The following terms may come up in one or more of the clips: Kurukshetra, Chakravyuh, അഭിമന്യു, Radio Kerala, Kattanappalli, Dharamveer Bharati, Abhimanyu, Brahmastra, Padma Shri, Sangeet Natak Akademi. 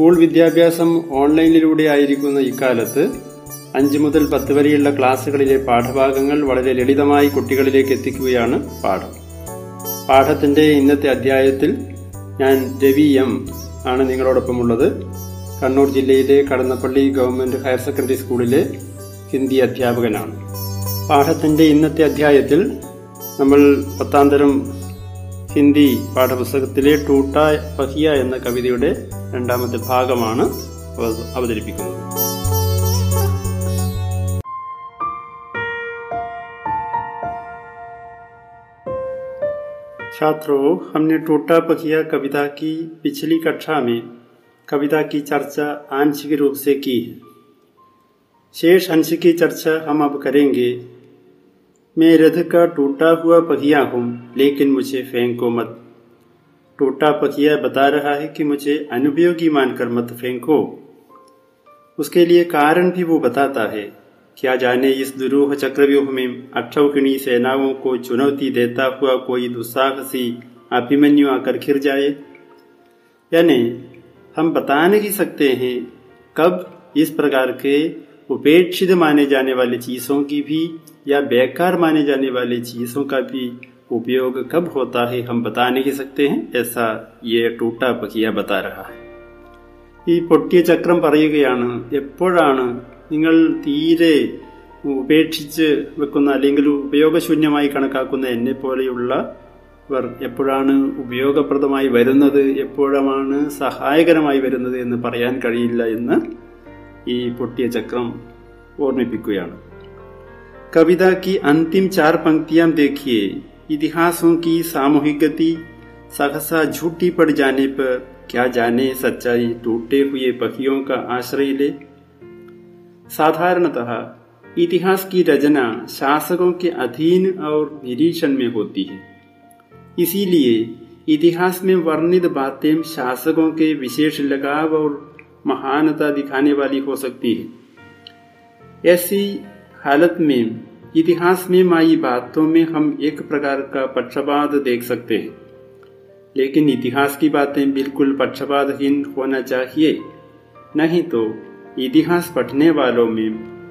School വിദ്യാഭ്യാസം ഓൺലൈനിലൂടെ ആയിരിക്കുന്ന ഇക്കാലത്ത് 5 മുതൽ 10 വരെയുള്ള ക്ലാസ്സുകളിലെ പാഠഭാഗങ്ങൾ വളരെ ലളിതമായി കുട്ടികളിലേക്ക് എത്തിക്കുകയാണ് പാഠം. പാഠത്തിൻ്റെ ഇന്നത്തെ അധ്യായത്തിൽ ഞാൻ രവി എം ആണ് നിങ്ങളോടൊപ്പമുള്ളത്. കണ്ണൂർ ജില്ലയിലെ കടന്നപ്പള്ളി ഗവൺമെൻറ് ഹയർ സെക്കൻഡറി സ്കൂളിലെ ഹിന്ദി അധ്യാപകനാണ്. പാഠത്തിൻ്റെ ഇന്നത്തെ അധ്യായത്തിൽ നമ്മൾ 10ാം തരം ഹിന്ദി പാഠപുസ്തകത്തിലെ ടൂട്ടാ പഹിയ എന്ന കവിതയുടെ 2ാമത്തെ ഭാഗമാണ് അവതരിപ്പിക്കുന്നത്. छात्रों, हमने टूटा पखिया कविता की पिछली कक्षा में कविता की चर्चा आंशिक रूप से की है। शेष अंश की चर्चा हम अब करेंगे। मैं रथ का टूटा हुआ पहिया हूँ, लेकिन मुझे फेंको मत। टूटा पहिया बता रहा है कि मुझे अनुपयोगी मानकर मत फेंको। उसके लिए कारण भी वो बताता है। क्या जाने इस दुरूह चक्रव्यूह में अठौकिणी सेनाओं को चुनौती देता हुआ कोई दुस्साहसी अभिमन्यु आकर घिर जाए। यानी हम बता नहीं सकते हैं कब इस प्रकार के उपेक्षित माने जाने वाली चीज़ों की भी या बेकार माने जाने वाली चीज़ों का भी उपयोग कब होता है, हम बता नहीं सकते हैं। ऐसा ये टूटा पखिया बता रहा है. ഈ പൊട്ടിയ ചക്രം പറയുകയാണ്, എപ്പോഴാണ് നിങ്ങൾ തീരെ ഉപേക്ഷിച്ച് വെക്കുന്ന അല്ലെങ്കിൽ ഉപയോഗശൂന്യമായി കണക്കാക്കുന്ന എന്നെ പോലെയുള്ളവർ എപ്പോഴാണ് ഉപയോഗപ്രദമായി വരുന്നത്, എപ്പോഴാണ് സഹായകരമായി വരുന്നത് എന്ന് പറയാൻ കഴിയില്ല എന്ന് ഈ പൊട്ടിയ ചക്രം ഓർമ്മിപ്പിക്കുകയാണ്. കവിതയ്ക്ക് അന്തിം 4 പംക്തിയാം ദേഖിയേ. ഇതിഹാസോ കി സാമൂഹികതി സഹസാ ഝൂട്ടി പട് ജാനേ പർ ക്യാ ജാനേ സച്ചായി ടൂട്ടേ ഹുയേ പഹിയോ കാ ആശ്രയിലേ. साधारणतः इतिहास की रचना शासकों के अधीन और निरीक्षण में होती है, इसीलिए इतिहास में वर्णित बातें शासकों के विशेष लगाव और महानता दिखाने वाली हो सकती है। ऐसी हालत में इतिहास में आई बातों में हम एक प्रकार का पक्षपात देख सकते हैं, लेकिन इतिहास की बातें बिल्कुल पक्षपातहीन होना चाहिए, नहीं तो इतिहास पढ़ने वालों में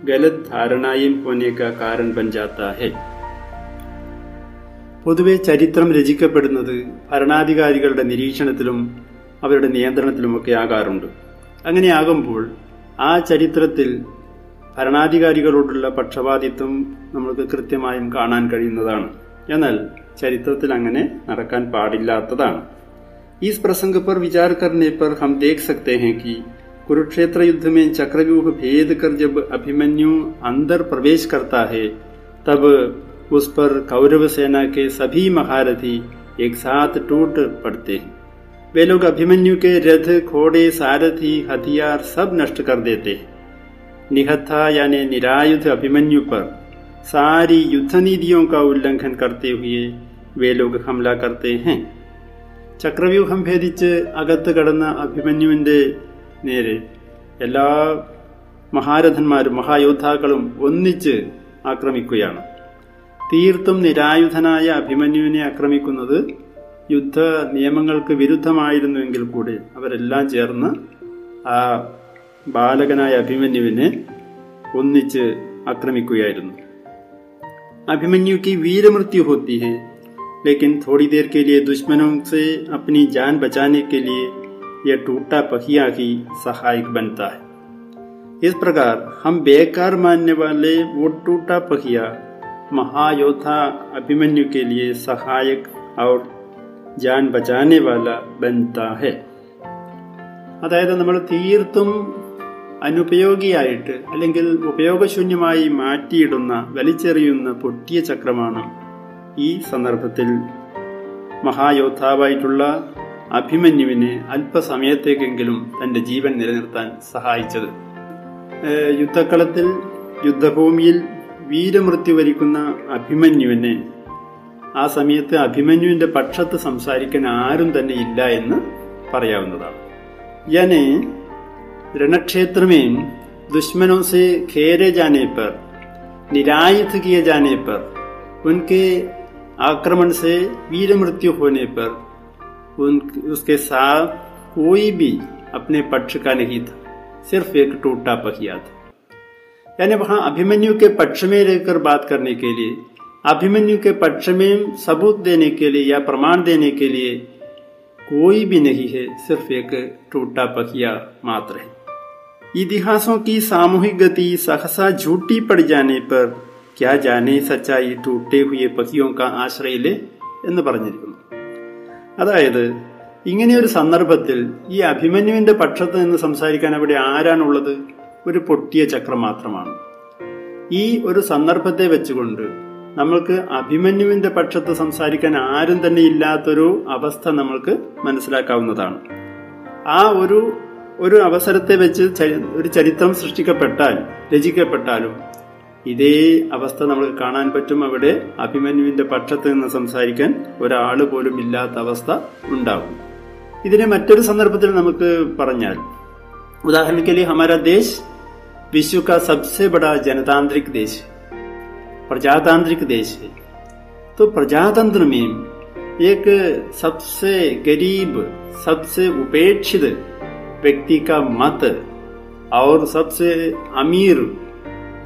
गलत ധാരണയും होने का कारण बन जाता है. പൊതുവെ ചരിത്രം രചിക്കപ്പെടുന്നത് ഭരണാധികാരികളുടെ നിരീക്ഷണത്തിലും അവരുടെ നിയന്ത്രണത്തിലുമൊക്കെ ആകാറുണ്ട്. അങ്ങനെയാകുമ്പോൾ ആ ചരിത്രത്തിൽ ഭരണാധികാരികളോടുള്ള പക്ഷപാതിത്വം നമുക്ക് കൃത്യമായും കാണാൻ കഴിയുന്നതാണ്. എന്നാൽ ചരിത്രത്തിൽ അങ്ങനെ നടക്കാൻ പാടില്ലാത്തതാണ്. ഈ പ്രസംഗ പർ വിചാർ കർണേ പർ ഹം ദേഖ് സക്തേ ഹൈ കി कुरुक्षेत्र युद्ध में चक्रव्यूह भेद कर जब अभिमन्यु अंदर प्रवेश करता है, तब उस पर कौरव सेना के सभी महारथी एक साथ टूट पड़ते हैं. वे लोग अभिमन्यु के रथ, घोड़े, सारथी, हथियार सब नष्ट कर देते हैं. निहत्था यानी निरायुध अभिमन्यु पर सारी युद्ध नीतियों का उल्लंघन करते हुए वे लोग हमला करते हैं. ചക്രവ്യൂഹം ഭേദിച്ച് അകത്ത് കടന്ന അഭിമന്യുവിൻ്റെ നേരെ എല്ലാ മഹാരഥന്മാരും മഹായോദ്ധാക്കളും ഒന്നിച്ച് ആക്രമിക്കുകയാണ്. തീർത്തും നിരായുധനായ അഭിമന്യുവിനെ ആക്രമിക്കുന്നത് യുദ്ധ നിയമങ്ങൾക്ക് വിരുദ്ധമായിരുന്നുവെങ്കിൽ കൂടി അവരെല്ലാം ചേർന്ന് ആ ബാലകനായ അഭിമന്യുവിനെ ഒന്നിച്ച് ആക്രമിക്കുകയായിരുന്നു. അഭിമന്യുക്ക് വീരമൃത്യു ഹോത്തി ഹെ, ലേക്കിൻ തോഡി ദേർ കെ ലിയെ ദുശ്മനോ സെ അപ്നി ജാൻ ബചാനെ കെ ലിയെ यह टूटा पहिया ही सहायक बनता है. इस प्रकार हम बेकार मानने वाले वो टूटा पहिया महायोद्धा अभिमन्यु के लिए सहायक और जान बचाने वाला बनता है. അതായത് നമ്മൾ തീർത്തും അനുപയോഗിയായിട്ട് അല്ലെങ്കിൽ ഉപയോഗശൂന്യമായി മാറ്റിയിടുന്ന, വലിച്ചെറിയുന്ന പൊട്ടിയ ചക്രമാണ് ഈ സന്ദർഭത്തിൽ മഹായോദ്ധാവായിട്ടുള്ള അഭിമന്യുവിനെ അല്പസമയത്തേക്കെങ്കിലും തൻ്റെ ജീവൻ നിലനിർത്താൻ സഹായിച്ചത്. യുദ്ധക്കളത്തിൽ യുദ്ധഭൂമിയിൽ വീരമൃത്യു വരിക്കുന്ന അഭിമന്യുവിനെ, ആ സമയത്ത് അഭിമന്യുവിന്റെ പക്ഷത്ത് സംസാരിക്കാൻ ആരും തന്നെ ഇല്ല എന്ന് പറയാവുന്നതാണ്. യനെ രണക്ഷേത്രമേ ദുശ്മനോസെ ഖേരെ ജാനേ പർ നിരായുധ കിയ ജാനേ പർ ഉൻകെ ആക്രമണ സെ വീരമൃത്യു ഹോനെ പർ ഉസ്കെ സാഥ് കോയി ബി അപ്നെ പക്ഷ കാ നഹീ ഥാ, സിർഫ് ഏക് ടൂട്ടാ पहिया था. यानी वहाँ अभिमन्यु के पक्ष में रहकर बात करने के लिए, अभिमन्यु के पक्ष में सबूत देने के लिए या प्रमाण देने के लिए कोई भी नहीं है, सिर्फ एक टूटा पखिया मात्र है. इतिहासों की सामूहिक गति सहसा झूठी पड़ जाने पर क्या जाने सच्चाई टूटे हुए पखियों का आश्रय ले എന്ന് പറഞ്ഞിരിക്കുന്നു. അതായത് ഇങ്ങനെയൊരു സന്ദർഭത്തിൽ ഈ അഭിമന്യുവിന്റെ പക്ഷത്ത് നിന്ന് സംസാരിക്കാൻ അവിടെ ആരാണുള്ളത്? ഒരു പൊട്ടിയ ചക്രം മാത്രമാണ്. ഈ ഒരു സന്ദർഭത്തെ വെച്ചുകൊണ്ട് നമ്മൾക്ക് അഭിമന്യുവിന്റെ പക്ഷത്ത് സംസാരിക്കാൻ ആരും തന്നെ ഇല്ലാത്തൊരു അവസ്ഥ നമ്മൾക്ക് മനസ്സിലാക്കാവുന്നതാണ്. ആ ഒരു അവസരത്തെ വെച്ച് ഒരു ചരിത്രം രചിക്കപ്പെട്ടാലും ഇതേ അവസ്ഥ നമുക്ക് കാണാൻ പറ്റും. അവിടെ അഭിമന്യുവിന്റെ പക്ഷത്ത് നിന്ന് സംസാരിക്കാൻ ഒരാൾ പോലും ഇല്ലാത്ത അവസ്ഥ ഉണ്ടാകും. ഇതിനെ മറ്റൊരു സന്ദർഭത്തിൽ നമുക്ക് പറഞ്ഞാൽ, ഉദാഹരണത്തിന് ഹമാരാ ദേശ് विश्व का सबसे बड़ा जनतांत्रिक देश है, प्रजातांत्रिक देश है. तो प्रजातंत्र में एक सबसे गरीब, सबसे उपेक्षित व्यक्ति का मत और सबसे अमीर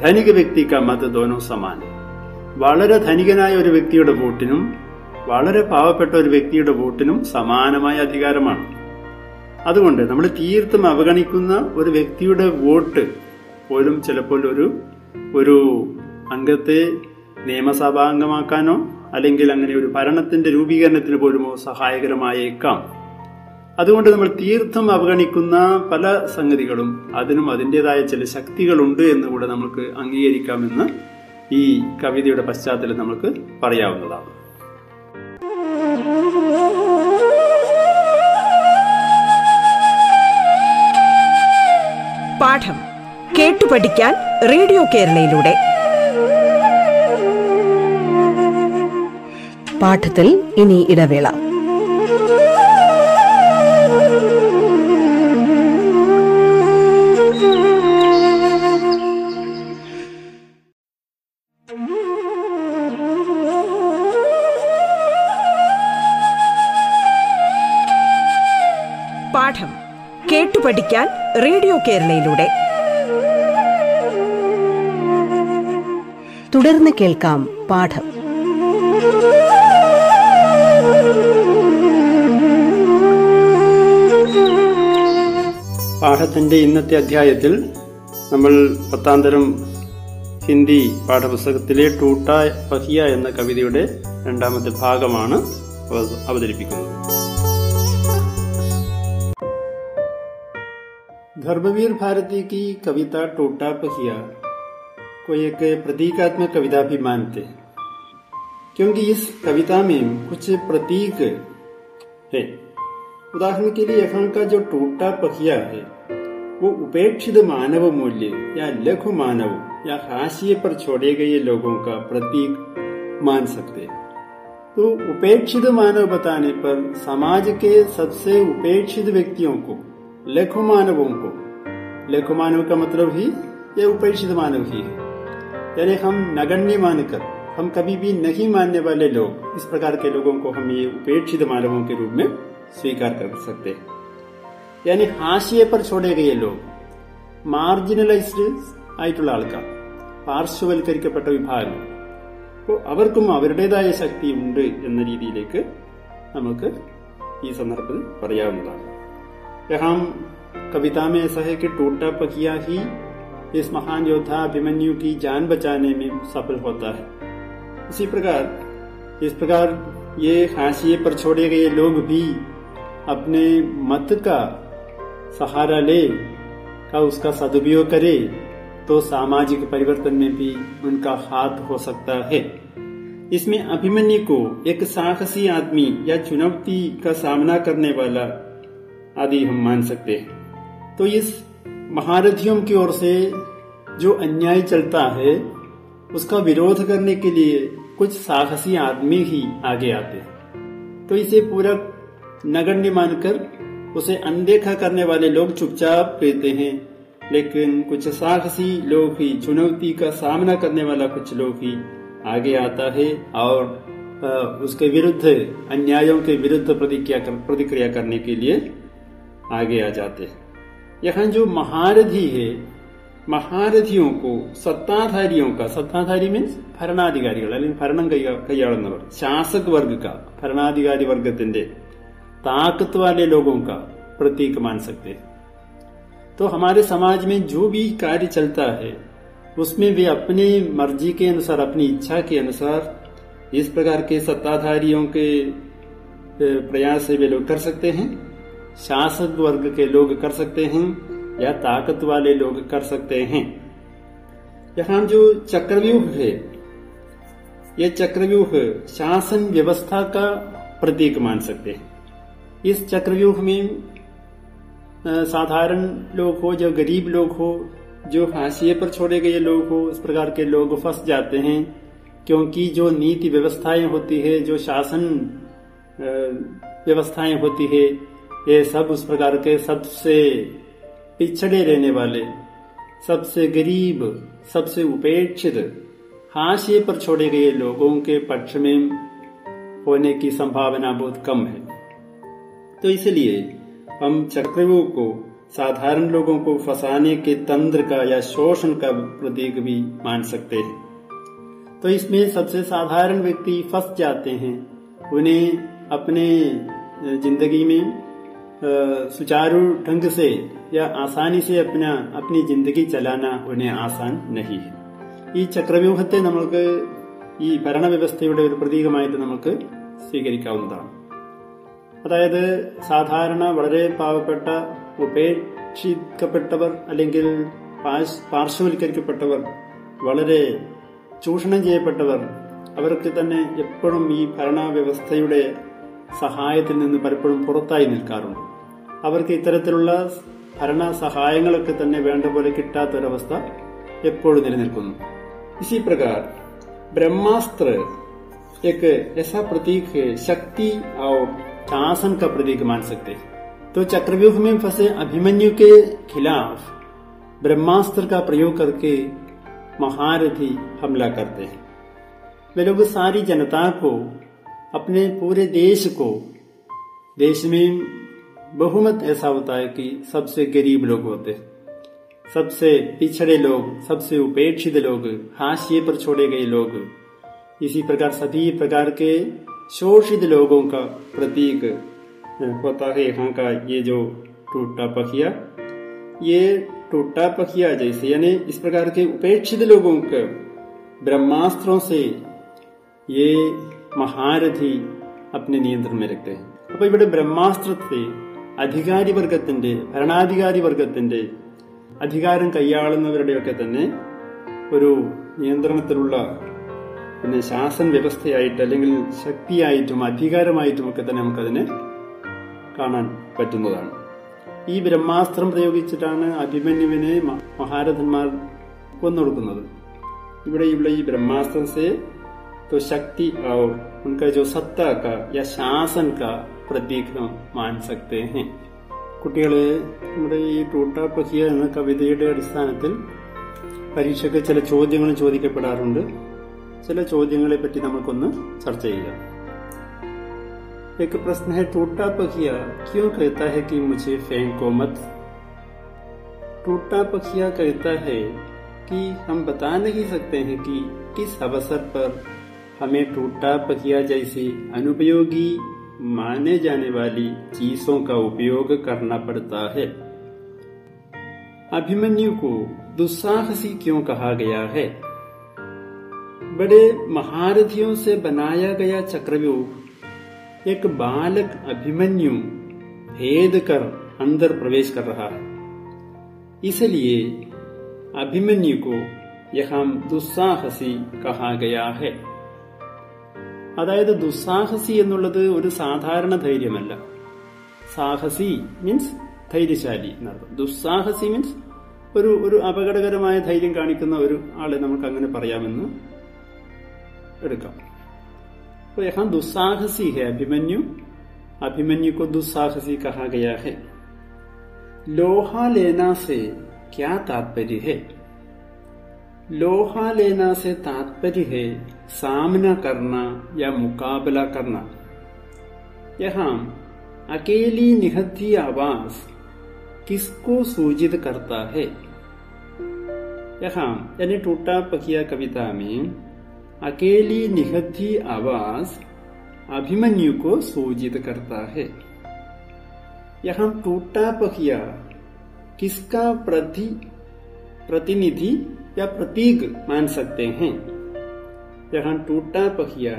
ധനിക വ്യക്തിക്ക് മത ദോനോ സമാൻ. വളരെ ധനികനായ ഒരു വ്യക്തിയുടെ വോട്ടിനും വളരെ പാവപ്പെട്ട ഒരു വ്യക്തിയുടെ വോട്ടിനും സമാനമായ അധികാരമാണ്. അതുകൊണ്ട് നമ്മൾ തീർത്തും അവഗണിക്കുന്ന ഒരു വ്യക്തിയുടെ വോട്ട് പോലും ചിലപ്പോൾ ഒരു അംഗത്തെ നിയമസഭാംഗമാക്കാനോ അല്ലെങ്കിൽ അങ്ങനെ ഒരു ഭരണത്തിന്റെ രൂപീകരണത്തിന് പോലുമോ സഹായകരമായേക്കാം. അതുകൊണ്ട് നമ്മൾ തീർത്തും അവഗണിക്കുന്ന പല സംഗതികളും അതിനും അതിൻ്റെതായ ചില ശക്തികളുണ്ട് എന്നുകൂടെ നമുക്ക് അംഗീകരിക്കാമെന്ന് ഈ കവിതയുടെ പശ്ചാത്തലം നമുക്ക് പറയാവുന്നതാണ്. പാഠം കേട്ടു പഠിക്കാൻ റേഡിയോ കേരളയിലൂടെ പാഠത്തിൽ ഇനി ഇടവേള. പാഠം കേട്ടു പഠിക്കാൻ റേഡിയോ കേരളയിലൂടെ തുടർന്ന് കേൾക്കാം. പാഠം പാഠത്തിന്റെ ഇന്നത്തെ അധ്യായത്തിൽ നമ്മൾ 10ാം തരം ഹിന്ദി പാഠപുസ്തകത്തിലെ ടൂട്ടാ പഹിയ എന്ന കവിതയുടെ 2ാമത്തെ ഭാഗമാണ് അവതരിപ്പിക്കുന്നത്. धर्मवीर भारती की कविता टूटा पहिया को एक प्रतीकात्मक कविता भी मानते हैं, क्योंकि इस कविता में कुछ प्रतीक है. उदाहरण के लिए यहाँ का जो टूटा पहिया है वो उपेक्षित मानव मूल्य या लघु मानव या हाशिए पर छोड़े गए लोगों का प्रतीक मान सकते हैं. तो उपेक्षित मानव बताने पर समाज के सबसे उपेक्षित व्यक्तियों को, लघु मानवों को, लघु मानव का मतलब ही यह उपेक्षित मानव ही है, यानी हम नगण्य मानकर, हम कभी भी नहीं मानने वाले लोग, इस प्रकार के लोगों को हम ये उपेक्षित मानवों के रूप में स्वीकार कर सकते हैं. यानी हाशिए पर छोड़े गए लोग, മാർജിനലൈസ്ഡ് ആയിട്ടുള്ള ആൾക്കാർ, പാർശ്വവൽക്കരിക്കപ്പെട്ട വിഭാഗം, അപ്പോൾ അവർക്കും അവരുടേതായ ശക്തി ഉണ്ട് എന്ന രീതിയിലേക്ക് നമുക്ക് ഈ സന്ദർഭത്തിൽ പറയാവുന്നതാണ്. यहाँ कविता में ऐसा है कि टूटा पखिया ही इस महान योद्धा अभिमन्यु की जान बचाने में सफल होता है. इसी प्रकार ये हाशिए पर छोड़े गए लोग भी अपने मत का सहारा ले का उसका सदुपयोग करे तो सामाजिक परिवर्तन में भी उनका हाथ हो सकता है. इसमें अभिमन्यु को एक साहसी आदमी या चुनौती का सामना करने वाला आदि हम मान सकते हैं. तो इस महारथियों की ओर से जो अन्याय चलता है उसका विरोध करने के लिए कुछ साहसी आदमी ही आगे आते हैं। तो इसे पूरा नगण्य मानकर उसे अनदेखा करने वाले लोग चुपचाप रहते हैं, लेकिन कुछ साहसी लोग ही, चुनौती का सामना करने वाला कुछ लोग ही आगे आता है और उसके विरुद्ध, अन्यायों के विरुद्ध प्रतिक्रिया करने के लिए आगे आ जाते हैं। यहाँ जो महारथी है, മഹാരഥിയോ സത്താധാരിയോക്ക, സത്താധാരി മീൻസ് ഭരണാധികാരികൾ അല്ലെങ്കിൽ ഭരണം കൈയാളുന്നവർ, ശാസക് വർഗ, ഭരണാധികാരി വർഗത്തിന്റെ, ताकत वाले लोगों का प्रतीक मान सकते। तो हमारे समाज में जो भी कार्य चलता है उसमें वे अपने मर्जी के अनुसार, अपनी इच्छा के अनुसार इस प्रकार के सत्ताधारियों के प्रयास से वे लोग कर सकते हैं, शासक वर्ग के लोग कर सकते हैं या ताकत वाले लोग कर सकते हैं। यहाँ जो चक्रव्यूह है, यह चक्रव्यूह शासन व्यवस्था का प्रतीक मान सकते हैं। इस चक्रव्यूह में साधारण लोग हो, जो गरीब लोग हो, जो हाशिए पर छोड़े गए लोग हो, इस प्रकार के लोग फंस जाते हैं, क्योंकि जो नीति व्यवस्थाएं होती है, जो शासन व्यवस्थाएं होती है, ये सब उस प्रकार के सबसे पिछड़े रहने वाले, सबसे गरीब, सबसे उपेक्षित, हाशिए पर छोड़े गए लोगों के पक्ष में होने की संभावना बहुत कम है। तो इसलिए हम चक्रव्यूह को साधारण लोगों को फंसाने के तंत्र का या शोषण का प्रतीक भी मान सकते हैं। तो इसमें सबसे साधारण व्यक्ति फंस जाते हैं, उन्हें अपने जिंदगी में सुचारू ढंग से या ആസാനി സെ അപ്പന ജിന്ദഗി ചലാന ഉനെ ആസാൻ നഹി ഹെ। ഈ ചക്രവ്യൂഹത്തെ നമുക്ക് ഈ ഭരണവ്യവസ്ഥയുടെ ഒരു പ്രതീകമായിട്ട് നമുക്ക് സ്വീകരിക്കാവുന്നതാണ്. അതായത് സാധാരണ വളരെ പാവപ്പെട്ട, ഉപേക്ഷിക്കപ്പെട്ടവർ അല്ലെങ്കിൽ പാർശ്വവൽക്കരിക്കപ്പെട്ടവർ, വളരെ ചൂഷണം ചെയ്യപ്പെട്ടവർ, അവർക്ക് തന്നെ എപ്പോഴും ഈ ഭരണവ്യവസ്ഥയുടെ സഹായത്തിൽ നിന്ന് പലപ്പോഴും പുറത്തായി നിൽക്കാറുണ്ട്. അവർക്ക് ഇത്തരത്തിലുള്ള ഭരണ സഹായങ്ങളൊക്കെ തന്നെ വേണ്ട പോലെ കിട്ടാത്തൊരവസ്ഥ എപ്പോഴും നിലനിൽക്കുന്നു. ഇസി പ്രകാർ ബ്രഹ്മാസ്ത്ര एक ऐसा प्रतीक है, शक्ति और शासन का प्रतीक मान सकते हैं। तो चक्रव्यूह में फंसे अभिमन्यु के खिलाफ ब्रह्मास्त्र का प्रयोग करके महारथी हमला करते हैं। वे लोग सारी जनता को, अपने पूरे देश को, देश में बहुमत ऐसा होता है कि सबसे गरीब लोग होते, सबसे पिछड़े लोग, सबसे उपेक्षित लोग, हाशिए पर छोड़े गए लोग, इसी प्रकार सभी प्रकार के शोषित लोगों का प्रतीक होता है यहाँ का ये जो टूटा पखिया। ये टूटा पखिया जैसे, यानी इस प्रकार के उपेक्षित लोगों का ब्रह्मास्त्रों से ये महारथी अपने नियंत्रण में रखते हैं. അപ്പൊ ഇവിടെ ബ്രഹ്മാസ്ത്രത്തെ അധികാരി വർഗത്തിന്റെ, ഭരണാധികാരി വർഗത്തിന്റെ, അധികാരം കൈയാളുന്നവരുടെയൊക്കെ തന്നെ ഒരു നിയന്ത്രണത്തിലുള്ള, പിന്നെ ശാസന വ്യവസ്ഥയായിട്ട് അല്ലെങ്കിൽ ശക്തിയായിട്ടും അധികാരമായിട്ടും ഒക്കെ തന്നെ നമുക്കതിനെ കാണാൻ പറ്റുന്നതാണ്. ഈ ബ്രഹ്മാസ്ത്രം പ്രയോഗിച്ചിട്ടാണ് അഭിമന്യുവിനെ മഹാരഥന്മാർ കൊന്നൊടുക്കുന്നത്. ഇവിടെയുള്ള ഈ ബ്രഹ്മാസ്ത്രത്തെ तो शक्ति और उनका जो सत्ता का या शासन का प्रतीक हम मान सकते हैं. കുട്ടികളെ, നമ്മുടെ ഈ ടൂട്ടാ പഹിയ എന്ന കവിതയുടെ അടിസ്ഥാനത്തിൽ പരീക്ഷയ്ക്ക് ചില ചോദ്യങ്ങളും ചോദിക്കപ്പെടാറുണ്ട്. ചില ചോദ്യങ്ങളെ പറ്റി നമുക്കൊന്ന് ചർച്ച ചെയ്യാം. एक प्रश्न है, टूटा पखिया क्यों कहता है कि मुझे फेंको मत? टूटा पखिया कहता है कि हम बता नहीं सकते हैं कि किस अवसर पर हमें टूटा पखिया जैसी अनुपयोगी माने जाने वाली चीजों का उपयोग करना पड़ता है। अभिमन्यु को दुस्साहसी क्यों कहा गया है? बड़े महारथियों से बनाया गया चक्रव्यूह एक बालक अभिमन्यु भेद कर अंदर प्रवेश कर रहा है, इसलिए अभिमन्यु को यहाँ दुस्साहसी कहा गया है. അതായത് ദുസ്സാഹസി എന്നുള്ളത് ഒരു സാധാരണ ധൈര്യമല്ല. സാഹസി മീൻസ് ധൈര്യശാലി എന്നർത്ഥം, ദുസ്സാഹസി മീൻസ് ഒരു ഒരു അപകടകരമായ ധൈര്യം കാണിക്കുന്ന ഒരു ആളെ നമുക്ക് അങ്ങനെ പറയാമെന്ന് എടുക്കാം. तो यहाँ दुस्साहसी है अभिमन्यु, अभिमन्यु को दुस्साहसी कहा गया है। लोहा लेना से क्या तात्पर्य है? लोहा लेना से तात्पर्य है सामना करना या मुकाबला करना। यहाँ अकेली निहत्थी आवाज किसको सूचित करता है? यहाँ यानी टूटा पखिया कविता में अकेली निहत्थी आवाज अभिमन्यु को सूचित करता है। यहाँ टूटा पखिया किसका प्रतिनिधि या प्रतीक मान सकते हैं? यहाँ टूटा पखिया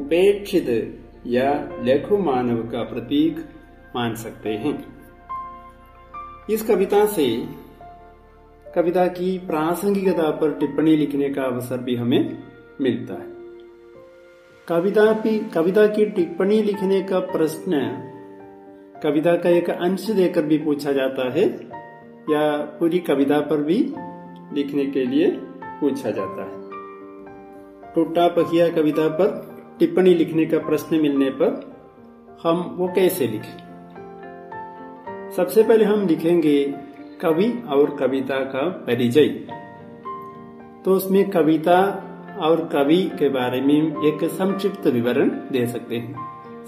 उपेक्षित या लघु मानव का प्रतीक मान सकते हैं। इस कविता से कविता की प्रासंगिकता पर टिप्पणी लिखने का अवसर भी हमें मिलता है। कविता की टिप्पणी लिखने का प्रश्न कविता का एक अंश देकर भी पूछा जाता है या पूरी कविता पर भी लिखने के लिए पूछा जाता है। टूटा पखिया कविता पर टिप्पणी लिखने का प्रश्न मिलने पर हम वो कैसे लिखें? सबसे पहले हम लिखेंगे कवि और कविता का परिचय। तो उसमें कविता और कवि के बारे में एक संक्षिप्त विवरण दे सकते हैं।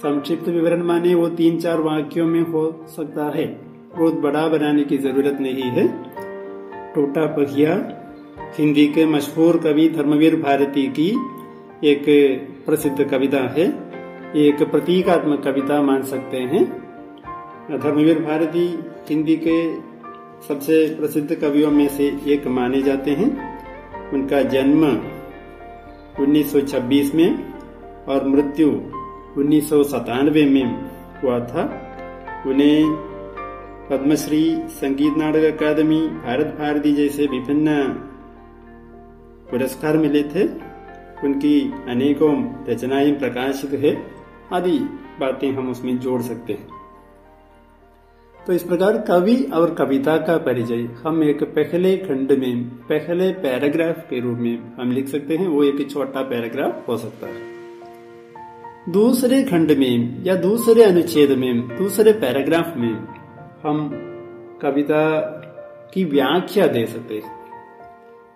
संक्षिप्त विवरण माने वो 3-4 वाक्यों में हो सकता है, बहुत बड़ा बनाने की जरूरत नहीं है। टूटा पखिया हिंदी के मशहूर कवि धर्मवीर भारती की एक प्रसिद्ध कविता है, एक प्रतीकात्मक कविता मान सकते हैं। धर्मवीर भारती हिंदी के सबसे प्रसिद्ध कवियों में से एक माने जाते हैं। उनका जन्म 1926 में और मृत्यु 1997 में हुआ था। उन्हें पद्मश्री, संगीत नाटक अकादमी, भारत भारती जैसे विभिन्न पुरस्कार मिले थे। उनकी अनेकों रचनाएं प्रकाशित है आदि बातें हम उसमें जोड़ सकते हैं। तो इस प्रकार कवि और कविता का परिचय हम एक पहले खंड में, पहले पैराग्राफ के रूप में हम लिख सकते हैं। वो एक छोटा पैराग्राफ हो सकता है। दूसरे खंड में या दूसरे अनुच्छेद में, दूसरे पैराग्राफ में हम कविता की व्याख्या दे सकते हैं।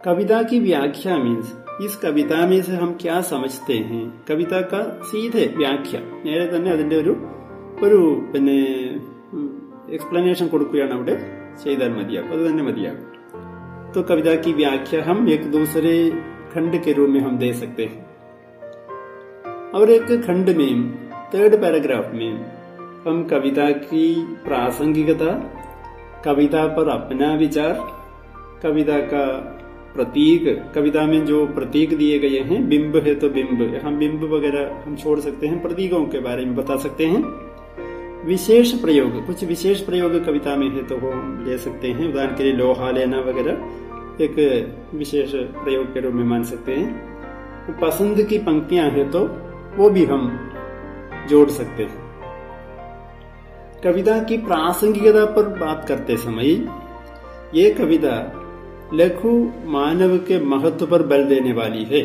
कविता की व्याख्या मीन्स इस कविता में से हम क्या समझते हैं, कविता का सीधे व्യാख्या, നേരെ തന്നെ അതിന്റെ ഒരു പിന്നെ एक्सप्लेनेशन കൊടുക്കുകയാണ് അവിടെ ചെയ്താൽ മതിയാകും, അത് തന്നെ മതിയാകും। तो कविता की व्याख्या हम एक दूसरे खंड के रूप में हम दे सकते हैं। और एक खंड में, थर्ड पैराग्राफ में हम कविता की प्रासंगिकता, कविता पर अपना विचार, कविता का प्रतीक, कविता में जो प्रतीक दिए गए हैं, बिंब है तो बिंब, हम बिंब वगैरह हम छोड़ सकते हैं, प्रतीकों के बारे में बता सकते हैं। विशेष प्रयोग, कुछ विशेष प्रयोग कविता में है तो वो हम ले सकते हैं। उदाहरण के लिए लोहा लेना वगैरह एक विशेष प्रयोग के रूप में मान सकते हैं। पसंद की पंक्तियां हैं तो वो भी हम जोड़ सकते हैं। कविता की प्रासंगिकता पर बात करते समय ये कविता लघु मानव के महत्व पर बल देने वाली है।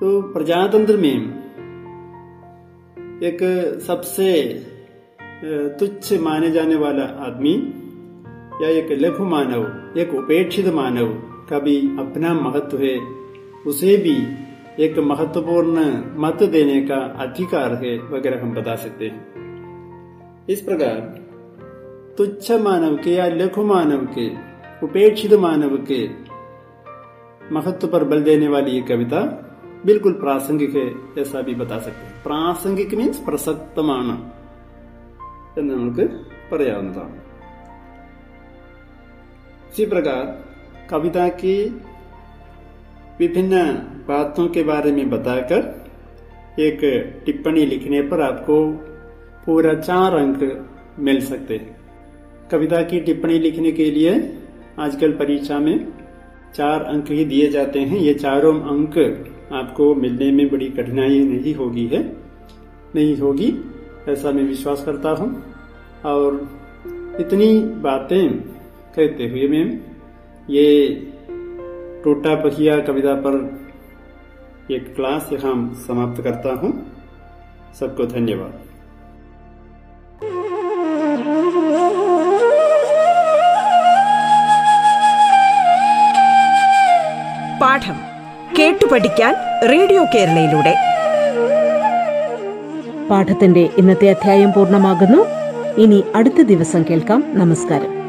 तो प्रजातंत्र में एक सबसे तुच्छ माने जाने वाला आदमी या एक लघु मानव, एक उपेक्षित मानव का भी अपना महत्व है, उसे भी एक महत्वपूर्ण मत देने का अधिकार है वगैरह हम बता सकते हैं। इस प्रकार तुच्छ मानव के या लघु मानव के, उपेक्षित मानव के महत्व पर बल देने वाली ये कविता बिल्कुल प्रासंगिक है ऐसा भी बता सकते हैं। പ്രാസംഗിക് മീൻസ് പ്രസക്തമാണ് എന്ന് നമുക്ക് പറയാവുന്നതാണ്. इसी प्रकार कविता की विभिन्न बातों के बारे में बताकर एक टिप्पणी लिखने पर आपको पूरा 4 अंक मिल सकते हैं। कविता की टिप्पणी लिखने के लिए आजकल परीक्षा में 4 अंक ही दिए जाते हैं। ये चारों अंक आपको मिलने में बड़ी कठिनाई नहीं होगी ऐसा मैं विश्वास करता हूँ। और इतनी बातें कहते हुए मैं ये टोटा पहिया कविता पर एक क्लास यहाँ समाप्त करता हूँ। सबको धन्यवाद। പാഠം കേട്ടു പഠിക്കാൻ റേഡിയോ കേരളയിലൂടെ പാഠത്തിന്റെ ഇന്നത്തെ അധ്യായം പൂർണ്ണമാകുന്നു. ഇനി അടുത്ത ദിവസം കേൾക്കാം. നമസ്കാരം.